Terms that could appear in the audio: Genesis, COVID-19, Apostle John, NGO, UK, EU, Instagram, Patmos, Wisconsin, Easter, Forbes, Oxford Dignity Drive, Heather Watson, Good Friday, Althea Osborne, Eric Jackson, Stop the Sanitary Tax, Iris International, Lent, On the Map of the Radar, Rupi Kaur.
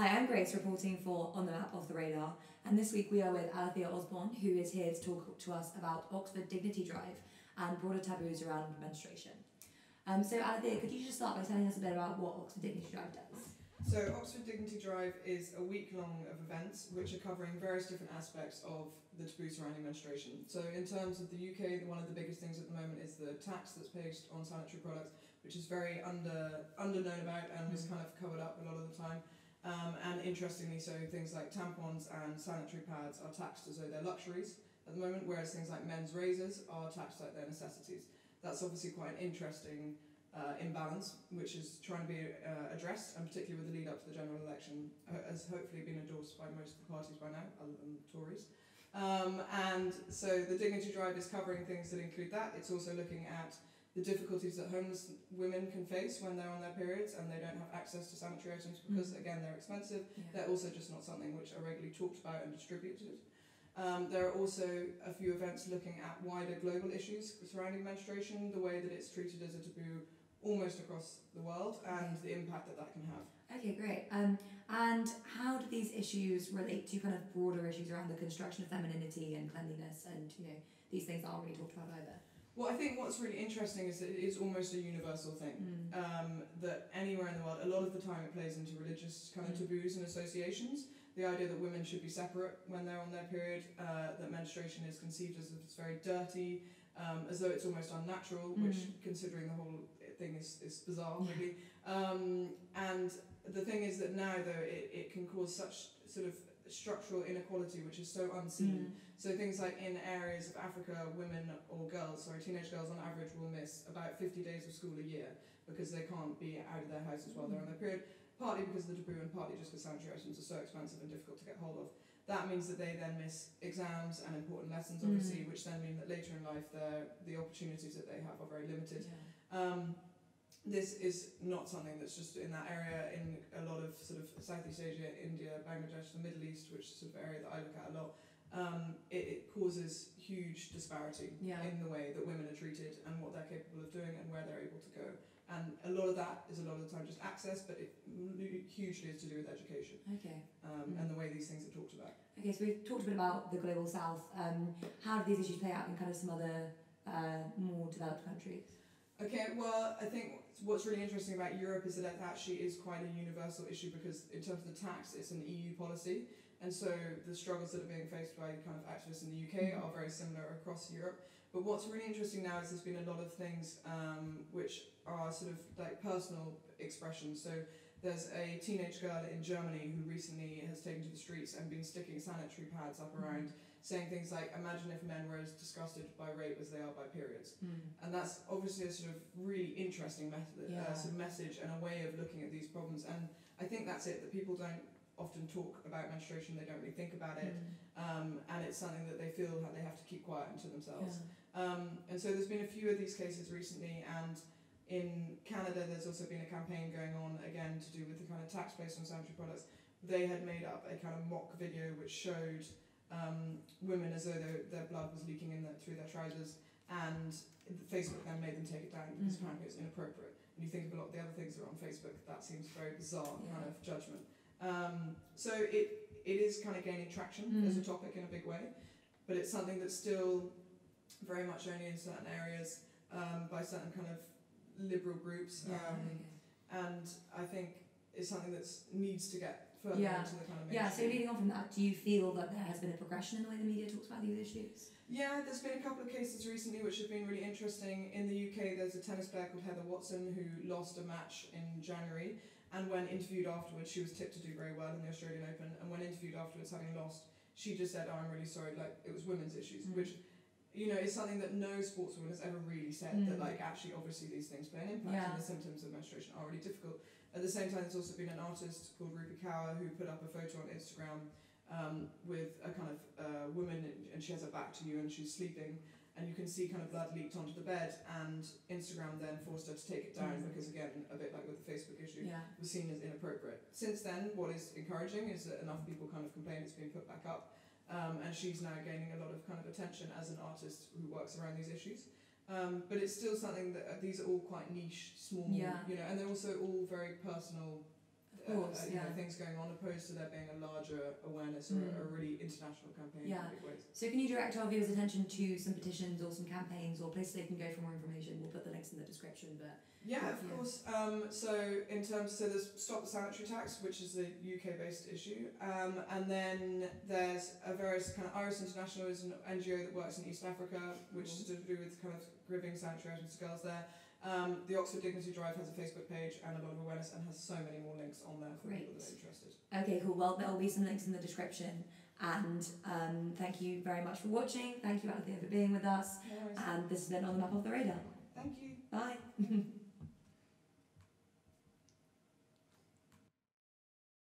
Hi, I'm Grace reporting for On the Map of the Radar, and this week we are with Althea Osborne, who is here to talk to us about Oxford Dignity Drive and broader taboos around menstruation. So Althea, could you just start by telling us a bit about what Oxford Dignity Drive does? So Oxford Dignity Drive is a week long of events which are covering various different aspects of the taboo surrounding menstruation. So in terms of the UK, one of the biggest things at the moment is the tax that's placed on sanitary products, which is very underknown about and is kind of covered up a lot of the time. And interestingly so, things like tampons and sanitary pads are taxed as though they're luxuries at the moment, whereas things like men's razors are taxed like they're necessities. That's obviously quite an interesting imbalance, which is trying to be addressed, and particularly with the lead up to the general election, has hopefully been endorsed by most of the parties by now, other than the Tories. And so the Dignity Drive is covering things that include that. It's also looking at the difficulties that homeless women can face when they're on their periods and they don't have access to sanitary items because, again, they're expensive. Yeah. They're also just not something which are regularly talked about and distributed. There are also a few events looking at wider global issues surrounding menstruation, the way that it's treated as a taboo almost across the world, and the impact that that can have. Okay, great. And how do these issues relate to kind of broader issues around the construction of femininity and cleanliness and, you know, these things that aren't really talked about either? Well, I think what's really interesting is that it is almost a universal thing, that anywhere in the world, a lot of the time it plays into religious kind of taboos and associations. The idea that women should be separate when they're on their period, that menstruation is conceived as if it's very dirty, as though it's almost unnatural, which, considering the whole thing, is bizarre, really. And the thing is that now, though, it can cause such sort of structural inequality which is so unseen. So things like in areas of Africa, teenage girls on average will miss about 50 days of school a year because they can't be out of their houses while they're on their period, partly because of the taboo and partly just because sanitary items are so expensive and difficult to get hold of. That means that they then miss exams and important lessons, obviously, which then mean that later in life the opportunities that they have are very limited. This is not something that's just in that area. In a lot of sort of Southeast Asia, India, Bangladesh, the Middle East, which is sort of area that I look at a lot, it causes huge disparity in the way that women are treated and what they're capable of doing and where they're able to go. And a lot of that is a lot of the time just access, but it hugely is to do with education and the way these things are talked about. Okay, so we've talked a bit about the Global South. How do these issues play out in kind of some other more developed countries? Okay, well, I think what's really interesting about Europe is that it actually is quite a universal issue because in terms of the tax, it's an EU policy. And so the struggles that are being faced by kind of activists in the UK are very similar across Europe. But what's really interesting now is there's been a lot of things which are sort of like personal expressions. So there's a teenage girl in Germany who recently has taken to the streets and been sticking sanitary pads up around, saying things like, imagine if men were as disgusted by rape as they are by periods. And that's obviously a sort of really interesting sort of message and a way of looking at these problems. And I think that's it, that people don't often talk about menstruation, they don't really think about it, and it's something that they feel like they have to keep quiet and to themselves. And so there's been a few of these cases recently, and in Canada there's also been a campaign going on, again, to do with the kind of tax based on sanitary products. They had made up a kind of mock video which showed women as though their blood was leaking in through their trousers, and Facebook then made them take it down because apparently it was inappropriate. And you think of a lot of the other things that are on Facebook, that seems very bizarre kind of judgment. So it is kind of gaining traction as a topic in a big way, but it's something that's still very much only in certain areas by certain kind of liberal groups, and I think it's something that needs to get further into the kind of mainstream. So leading on from that, do you feel that there has been a progression in the way the media talks about these issues? Yeah, there's been a couple of cases recently which have been really interesting. In the UK, there's a tennis player called Heather Watson who lost a match in January, and when interviewed afterwards, she was tipped to do very well in the Australian Open, and when interviewed afterwards, having lost, she just said, oh, I'm really sorry, like, it was women's issues, which, you know, is something that no sportswoman has ever really said, that, like, actually, obviously, these things play an impact, and the symptoms of menstruation are really difficult. At the same time, there's also been an artist called Rupi Kaur who put up a photo on Instagram with a kind of woman, and she has her back to you, and she's sleeping, and you can see kind of blood leaked onto the bed, and Instagram then forced her to take it down because, again, a bit like with the Facebook issue, it was seen as inappropriate. Since then, what is encouraging is that enough people kind of complain it's been put back up, and she's now gaining a lot of kind of attention as an artist who works around these issues. But it's still something that these are all quite niche, small, you know, and they're also all very personal course, things going on, opposed to there being a larger awareness or a really international campaign. Yeah. In big ways. So can you direct our viewers' attention to some petitions or some campaigns or places they can go for more information? We'll put the links in the description. But yeah, of course. So in terms, so there's Stop the Sanitary Tax, which is a UK-based issue, and then there's a various kind of Iris International is an NGO that works in East Africa, which is to do with kind of giving sanitary items to girls there. The Oxford Dignity Drive has a Facebook page and a lot of awareness and has so many more links on there for people that are interested. Okay, cool. Well, there will be some links in the description. And thank you very much for watching. Thank you, Althea, for being with us. No worries. And this has been On the Map of the Radar. Thank you. Bye.